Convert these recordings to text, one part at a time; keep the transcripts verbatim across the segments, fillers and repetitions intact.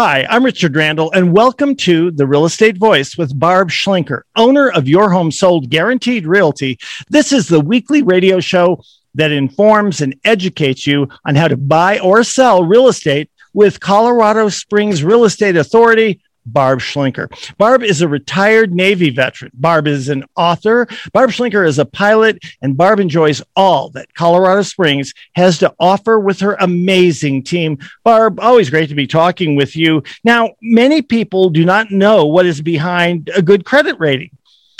Hi, I'm Richard Randall, and welcome to The Real Estate Voice with Barb Schlinker, owner of Your Home Sold Guaranteed Realty. This is the weekly radio show that informs and educates you on how to buy or sell real estate with Colorado Springs Real Estate Authority, Barb Schlinker. Barb is a retired Navy veteran. Barb is an author. Barb Schlinker is a pilot, and Barb enjoys all that Colorado Springs has to offer with her amazing team. Barb, always great to be talking with you. Now, many people do not know what is behind a good credit rating.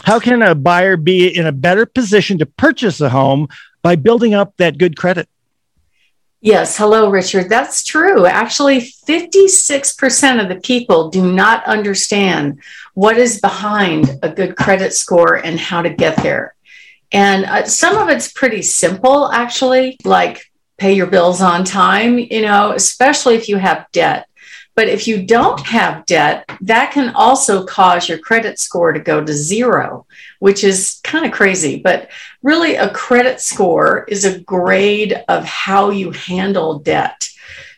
How can a buyer be in a better position to purchase a home by building up that good credit? Yes. Hello, Richard. That's true. Actually, fifty-six percent of the people do not understand what is behind a good credit score and how to get there. And uh, some of it's pretty simple, actually, like pay your bills on time, you know, especially if you have debt. But if you don't have debt, that can also cause your credit score to go to zero, which is kind of crazy. But really, a credit score is a grade of how you handle debt.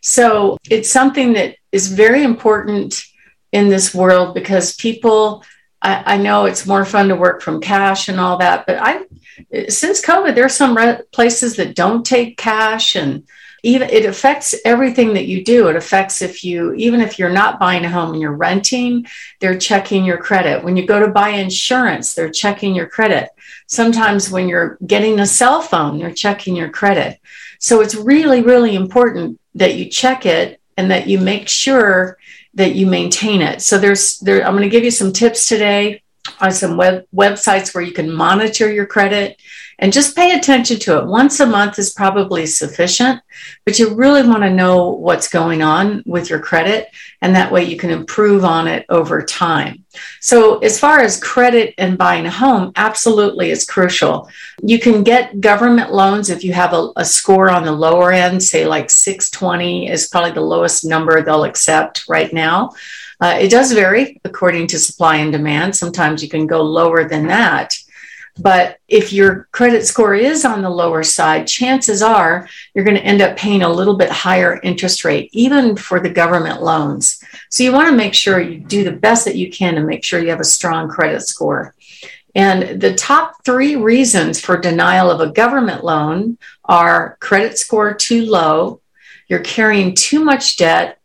So it's something that is very important in this world because people, I, I know it's more fun to work from cash and all that. But I, since COVID, there's some re- places that don't take cash, and even it affects everything that you do. It affects if you, even if you're not buying a home and you're renting, they're checking your credit. When you go to buy insurance, they're checking your credit. Sometimes when you're getting a cell phone, they're checking your credit. So it's really, really important that you check it and that you make sure that you maintain it. So there's, there, I'm going to give you some tips today on some web websites where you can monitor your credit and just pay attention to it. Once a month is probably sufficient, but you really want to know what's going on with your credit, and that way you can improve on it over time. So as far as credit and buying a home, absolutely it's crucial. You can get government loans if you have a, a score on the lower end, say like six twenty is probably the lowest number they'll accept right now. Uh, it does vary according to supply and demand. Sometimes you can go lower than that. But if your credit score is on the lower side, chances are you're going to end up paying a little bit higher interest rate, even for the government loans. So you want to make sure you do the best that you can to make sure you have a strong credit score. And the top three reasons for denial of a government loan are credit score too low, you're carrying too much debt,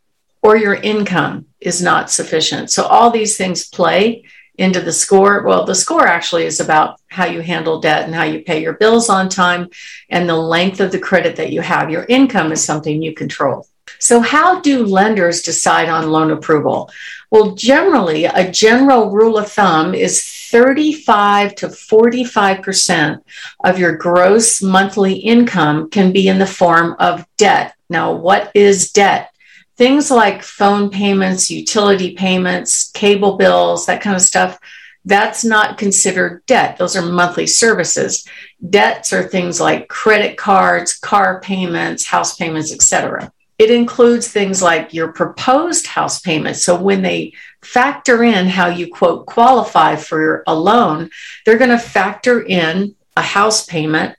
or your income is not sufficient. So all these things play into the score. Well, the score actually is about how you handle debt and how you pay your bills on time and the length of the credit that you have. Your income is something you control. So how do lenders decide on loan approval? Well, generally, a general rule of thumb is thirty-five to forty-five percent of your gross monthly income can be in the form of debt. Now, what is debt? Things like phone payments, utility payments, cable bills, that kind of stuff, that's not considered debt. Those are monthly services. Debts are things like credit cards, car payments, house payments, et cetera. It includes things like your proposed house payment. So when they factor in how you, quote, qualify for a loan, they're going to factor in a house payment,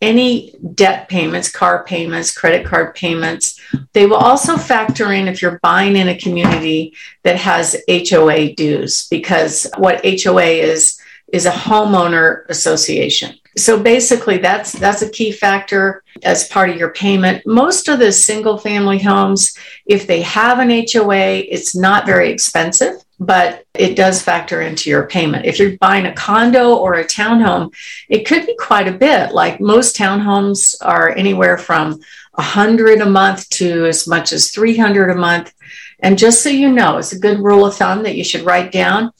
any debt payments, car payments, credit card payments. They will also factor in if you're buying in a community that has H O A dues, because what H O A is, is a homeowner association. So basically that's, that's a key factor as part of your payment. Most of the single family homes, if they have an H O A, it's not very expensive, but it does factor into your payment. If you're buying a condo or a townhome, it could be quite a bit. Like most townhomes are anywhere from one hundred dollars a month to as much as three hundred dollars a month. And just so you know, it's a good rule of thumb that you should write down.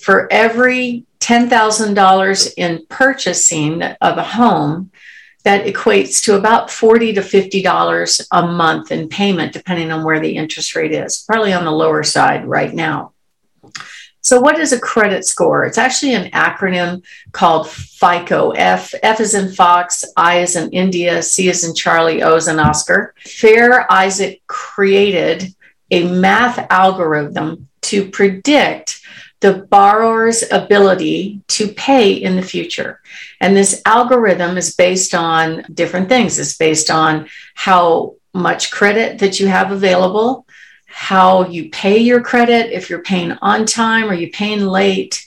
For every ten thousand dollars in purchasing of a home, that equates to about forty to fifty dollars a month in payment, depending on where the interest rate is, probably on the lower side right now. So what is a credit score? It's actually an acronym called FICO. F, F is in Fox, I is in India, C is in Charlie, O is in Oscar. Fair Isaac created a math algorithm to predict the borrower's ability to pay in the future. And this algorithm is based on different things. It's based on how much credit that you have available, how you pay your credit, if you're paying on time or you're paying late,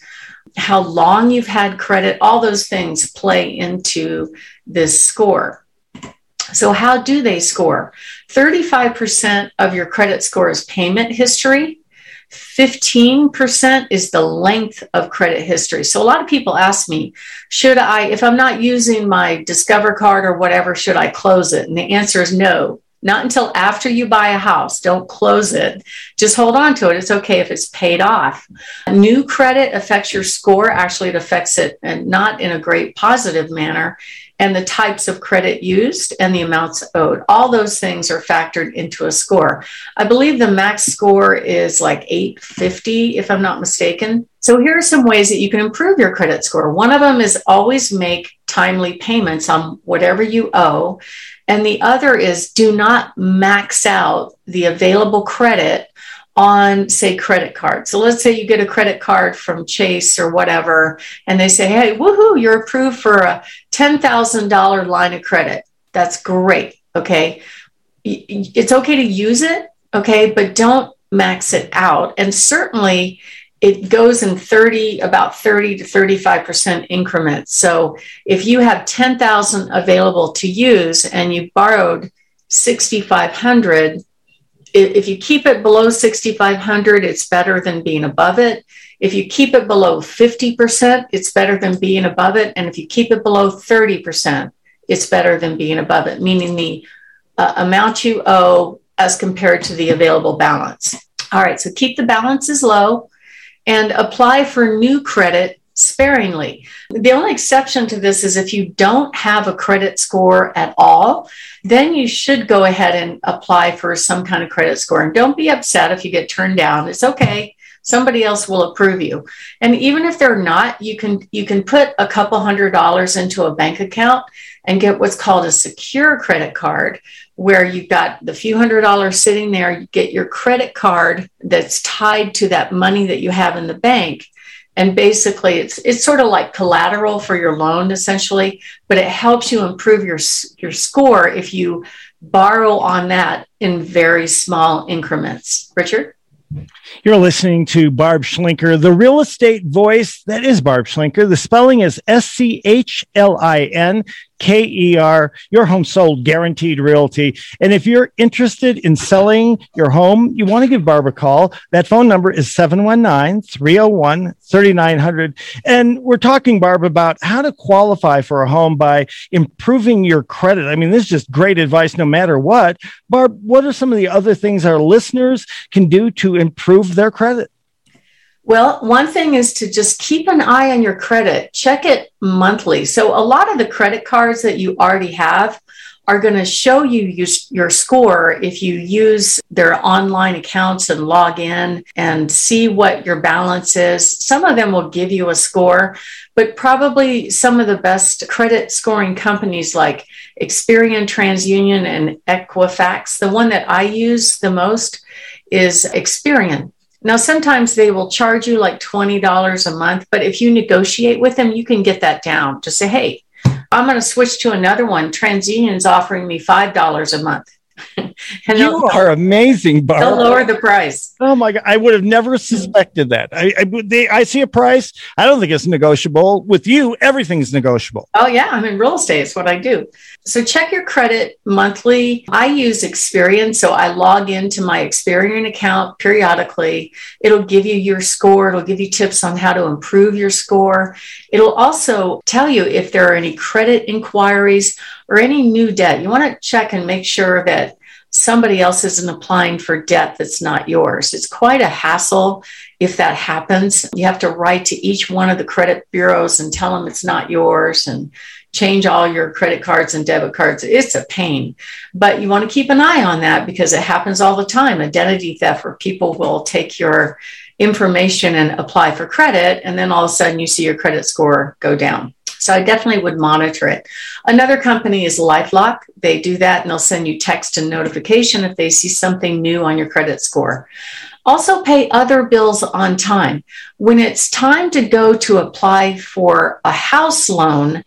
how long you've had credit, all those things play into this score. So how do they score? thirty-five percent of your credit score is payment history. fifteen percent is the length of credit history. So a lot of people ask me, should I, if I'm not using my Discover card or whatever, should I close it? And the answer is no, not until after you buy a house. Don't close it. Just hold on to it. It's okay if it's paid off. New credit affects your score. Actually, it affects it and not in a great positive manner. And the types of credit used and the amounts owed. All those things are factored into a score. I believe the max score is like eight fifty, if I'm not mistaken. So here are some ways that you can improve your credit score. One of them is always make timely payments on whatever you owe. And the other is do not max out the available credit on, say, credit cards. So let's say you get a credit card from Chase or whatever, and they say, hey, woohoo, you're approved for a ten thousand dollars line of credit. That's great, okay? It's okay to use it, okay, but don't max it out. And certainly it goes in thirty, about thirty to thirty-five percent increments. So if you have ten thousand dollars available to use and you borrowed six thousand five hundred dollars, if you keep it below six thousand five hundred dollars, it's better than being above it. If you keep it below fifty percent, it's better than being above it. And if you keep it below thirty percent, it's better than being above it, meaning the uh, amount you owe as compared to the available balance. All right, so keep the balances low and apply for new credit sparingly. The only exception to this is if you don't have a credit score at all, then you should go ahead and apply for some kind of credit score. And don't be upset if you get turned down. It's okay. Somebody else will approve you. And even if they're not, you can you can put a couple hundred dollars into a bank account and get what's called a secure credit card, where you've got the few hundred dollars sitting there. You get your credit card that's tied to that money that you have in the bank. And basically, it's it's sort of like collateral for your loan, essentially, but it helps you improve your your score if you borrow on that in very small increments. Richard? You're listening to Barb Schlinker, the real estate voice. That is Barb Schlinker. The spelling is S C H L I N K E R, Your Home Sold Guaranteed Realty. And if you're interested in selling your home, you want to give Barb a call. That phone number is seven one nine, three oh one, three nine zero zero. And we're talking, Barb, about how to qualify for a home by improving your credit. I mean, this is just great advice no matter what. Barb, what are some of the other things our listeners can do to improve their credit? Well, one thing is to just keep an eye on your credit. Check it monthly. So a lot of the credit cards that you already have are going to show you your score if you use their online accounts and log in and see what your balance is. Some of them will give you a score, but probably some of the best credit scoring companies like Experian, TransUnion, and Equifax. The one that I use the most is Experian. Now, sometimes they will charge you like twenty dollars a month, but if you negotiate with them, you can get that down. Just say, hey, I'm going to switch to another one. TransUnion is offering me five dollars a month. And you are amazing, Barb. They'll lower the price. Oh, my God. I would have never suspected that. I, I, they, I see a price. I don't think it's negotiable. With you, everything's negotiable. Oh, yeah. I'm in real estate. It's what I do. So check your credit monthly. I use Experian. So I log into my Experian account periodically. It'll give you your score. It'll give you tips on how to improve your score. It'll also tell you if there are any credit inquiries or any new debt. You want to check and make sure that somebody else isn't applying for debt that's not yours. It's quite a hassle if that happens. You have to write to each one of the credit bureaus and tell them it's not yours and change all your credit cards and debit cards. It's a pain, but you want to keep an eye on that because it happens all the time. Identity theft, where people will take your information and apply for credit, and then all of a sudden you see your credit score go down. So I definitely would monitor it. Another company is LifeLock. They do that, and they'll send you text and notification if they see something new on your credit score. Also, pay other bills on time. When it's time to go to apply for a house loan,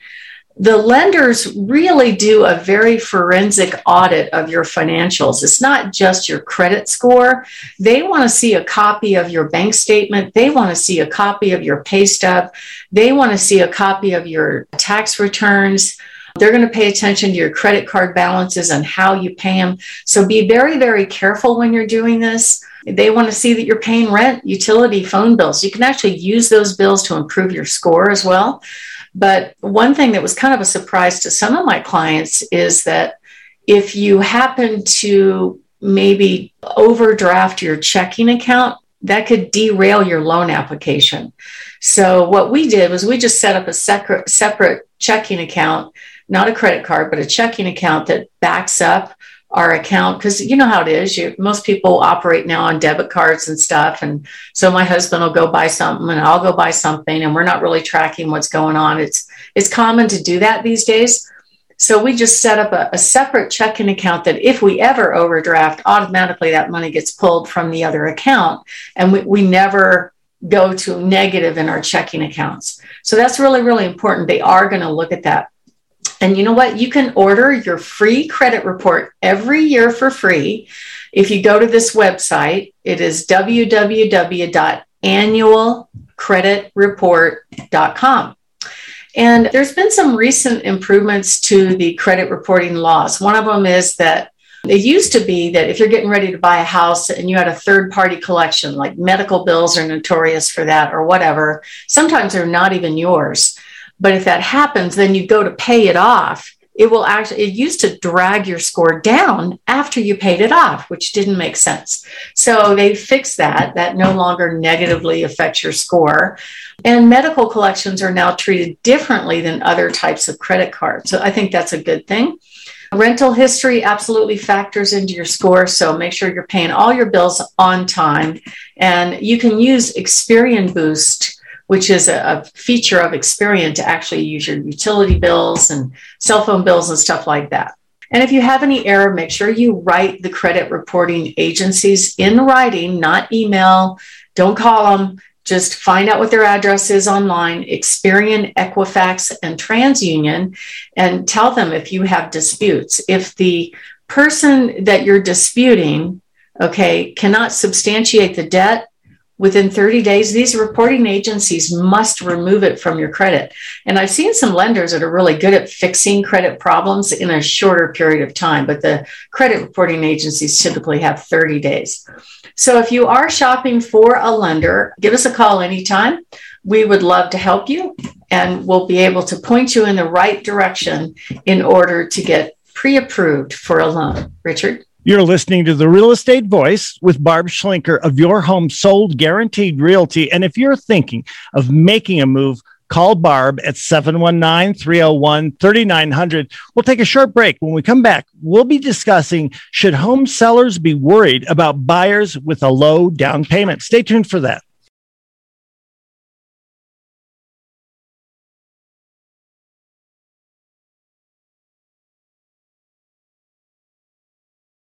the lenders really do a very forensic audit of your financials. It's not just your credit score. They want to see a copy of your bank statement. They want to see a copy of your pay stub. They want to see a copy of your tax returns. They're going to pay attention to your credit card balances and how you pay them. So be very, very careful when you're doing this. They want to see that you're paying rent, utility, phone bills. You can actually use those bills to improve your score as well. But one thing that was kind of a surprise to some of my clients is that if you happen to maybe overdraft your checking account, that could derail your loan application. So what we did was we just set up a separate, separate checking account, not a credit card, but a checking account that backs up our account, because you know how it is. You, most people operate now on debit cards and stuff. And so my husband will go buy something and I'll go buy something, and we're not really tracking what's going on. It's it's common to do that these days. So we just set up a, a separate checking account that if we ever overdraft, automatically that money gets pulled from the other account. And we, we never go to negative in our checking accounts. So that's really, really important. They are going to look at that. And you know what? You can order your free credit report every year for free. If you go to this website, it is w w w dot annual credit report dot com. And there's been some recent improvements to the credit reporting laws. One of them is that it used to be that if you're getting ready to buy a house and you had a third-party collection, like medical bills are notorious for that or whatever, sometimes they're not even yours. But if that happens, then you go to pay it off. It will actually, it used to drag your score down after you paid it off, which didn't make sense. So they fixed that. That no longer negatively affects your score. And medical collections are now treated differently than other types of credit cards. So I think that's a good thing. Rental history absolutely factors into your score. So make sure you're paying all your bills on time. And you can use Experian Boost, which is a feature of Experian, to actually use your utility bills and cell phone bills and stuff like that. And if you have any error, make sure you write the credit reporting agencies in writing, not email. Don't call them. Just find out what their address is online, Experian, Equifax, and TransUnion, and tell them if you have disputes. If the person that you're disputing, okay, cannot substantiate the debt within thirty days, these reporting agencies must remove it from your credit. And I've seen some lenders that are really good at fixing credit problems in a shorter period of time, but the credit reporting agencies typically have thirty days. So if you are shopping for a lender, give us a call anytime. We would love to help you, and we'll be able to point you in the right direction in order to get pre-approved for a loan. Richard? You're listening to The Real Estate Voice with Barb Schlinker of Your Home Sold Guaranteed Realty. And if you're thinking of making a move, call Barb at seven one nine, three oh one, three nine zero zero. We'll take a short break. When we come back, we'll be discussing, should home sellers be worried about buyers with a low down payment? Stay tuned for that.